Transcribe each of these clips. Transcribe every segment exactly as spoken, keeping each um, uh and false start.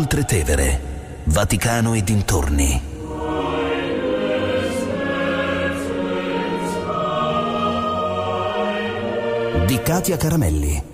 Oltretevere, Vaticano e dintorni. Di Katia Caramelli.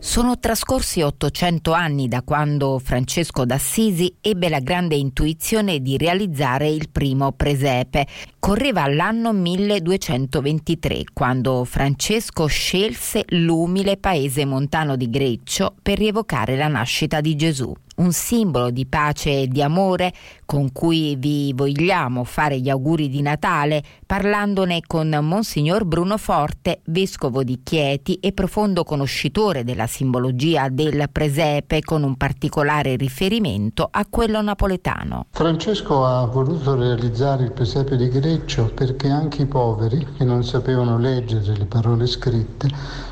Sono trascorsi ottocento anni da quando Francesco d'Assisi ebbe la grande intuizione di realizzare il primo presepe. Correva l'anno milleduecentoventitré, quando Francesco scelse l'umile paese montano di Greccio per rievocare la nascita di Gesù. Un simbolo di pace e di amore con cui vi vogliamo fare gli auguri di Natale, parlandone con Monsignor Bruno Forte, vescovo di Chieti e profondo conoscitore della simbologia del presepe, con un particolare riferimento a quello napoletano. Francesco ha voluto realizzare il presepe di Greccio perché anche i poveri, che non sapevano leggere le parole scritte,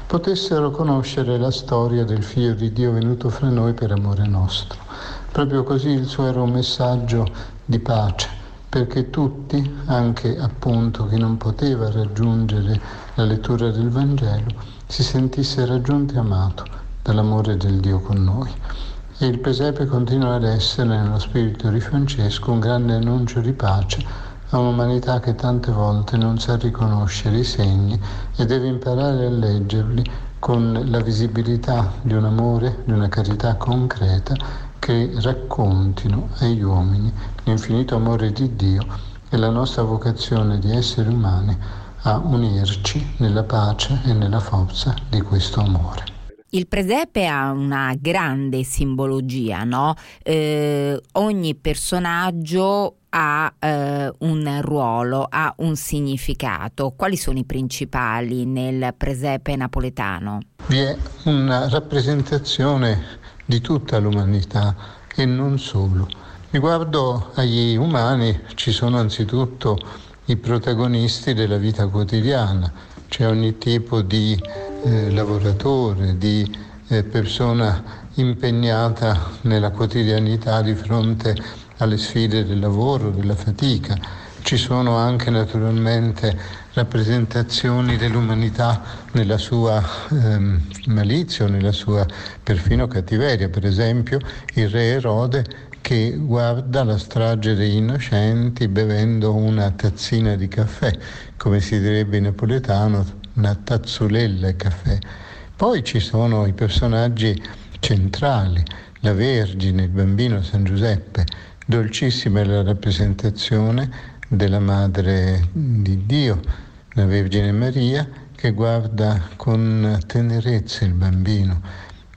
potessero conoscere la storia del Figlio di Dio venuto fra noi per amore nostro. Proprio così il suo era un messaggio di pace, perché tutti, anche appunto chi non poteva raggiungere la lettura del Vangelo, si sentisse raggiunto e amato dall'amore del Dio con noi. E il presepe continua ad essere, nello spirito di Francesco, un grande annuncio di pace a un'umanità che tante volte non sa riconoscere i segni e deve imparare a leggerli con la visibilità di un amore, di una carità concreta che raccontino agli uomini l'infinito amore di Dio e la nostra vocazione di esseri umani a unirci nella pace e nella forza di questo amore. Il presepe ha una grande simbologia, no? Eh, ogni personaggio ha eh, un ruolo, ha un significato. Quali sono i principali nel presepe napoletano? Vi è una rappresentazione di tutta l'umanità e non solo. Riguardo agli umani ci sono anzitutto i protagonisti della vita quotidiana, c'è ogni tipo di eh, lavoratore, di eh, persona impegnata nella quotidianità di fronte alle sfide del lavoro, della fatica. Ci sono anche naturalmente rappresentazioni dell'umanità nella sua ehm, malizia, nella sua perfino cattiveria. Per esempio il re Erode, che guarda la strage degli innocenti bevendo una tazzina di caffè, come si direbbe in napoletano, una tazzulella di caffè. Poi ci sono i personaggi centrali, la Vergine, il bambino San Giuseppe. Dolcissima è la rappresentazione della Madre di Dio, la Vergine Maria, che guarda con tenerezza il bambino.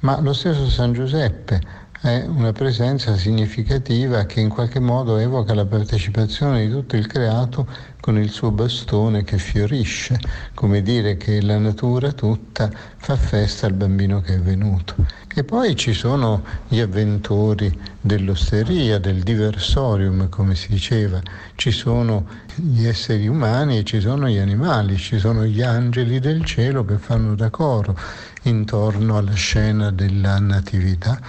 Ma lo stesso San Giuseppe è una presenza significativa che in qualche modo evoca la partecipazione di tutto il creato con il suo bastone che fiorisce, come dire che la natura tutta fa festa al bambino che è venuto. E poi ci sono gli avventori dell'osteria, del diversorium, come si diceva. Ci sono gli esseri umani e ci sono gli animali, ci sono gli angeli del cielo che fanno da coro intorno alla scena della Natività.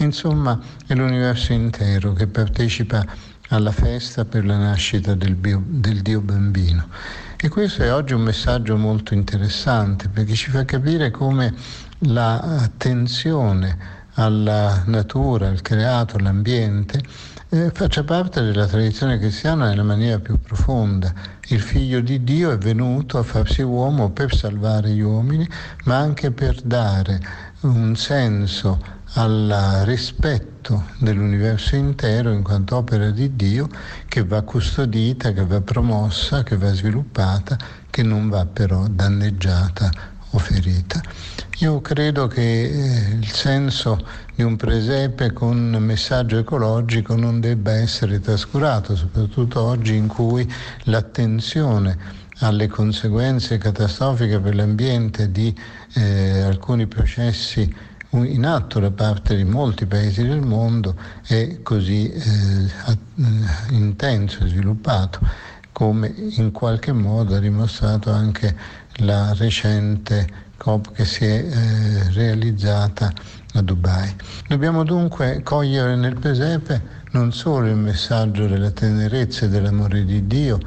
Insomma, è l'universo intero che partecipa alla festa per la nascita del, bio, del Dio bambino. E questo è oggi un messaggio molto interessante, perché ci fa capire come la attenzione alla natura, al creato, all'ambiente eh, faccia parte della tradizione cristiana nella maniera più profonda. Il Figlio di Dio è venuto a farsi uomo per salvare gli uomini, ma anche per dare un senso al rispetto dell'universo intero in quanto opera di Dio, che va custodita, che va promossa, che va sviluppata, che non va però danneggiata o ferita. Io credo che eh, il senso di un presepe con messaggio ecologico non debba essere trascurato, soprattutto oggi in cui l'attenzione alle conseguenze catastrofiche per l'ambiente di eh, alcuni processi in atto da parte di molti paesi del mondo è così eh, intenso e sviluppato, come in qualche modo ha dimostrato anche la recente COP che si è eh, realizzata a Dubai. Dobbiamo dunque cogliere nel presepe non solo il messaggio della tenerezza e dell'amore di Dio,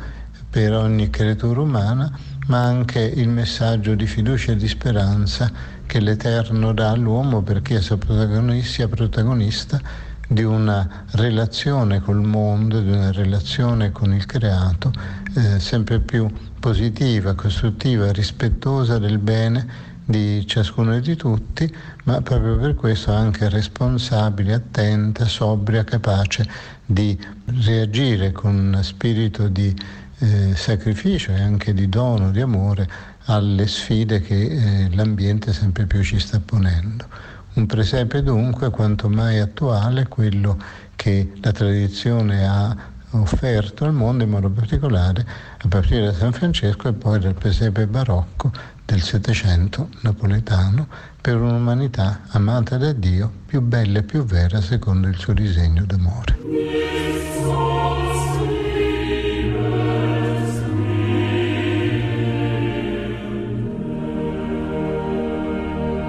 per ogni creatura umana, ma anche il messaggio di fiducia e di speranza che l'Eterno dà all'uomo perché sia protagonista, sia protagonista di una relazione col mondo, di una relazione con il creato, eh, sempre più positiva, costruttiva, rispettosa del bene di ciascuno e di tutti, ma proprio per questo anche responsabile, attenta, sobria, capace di reagire con spirito di eh, sacrificio e anche di dono, di amore alle sfide che eh, l'ambiente sempre più ci sta ponendo. Un presepe dunque quanto mai attuale, quello che la tradizione ha offerto al mondo, in modo particolare a partire da San Francesco e poi dal presepe barocco del Settecento napoletano, per un'umanità amata da Dio, più bella e più vera secondo il suo disegno d'amore.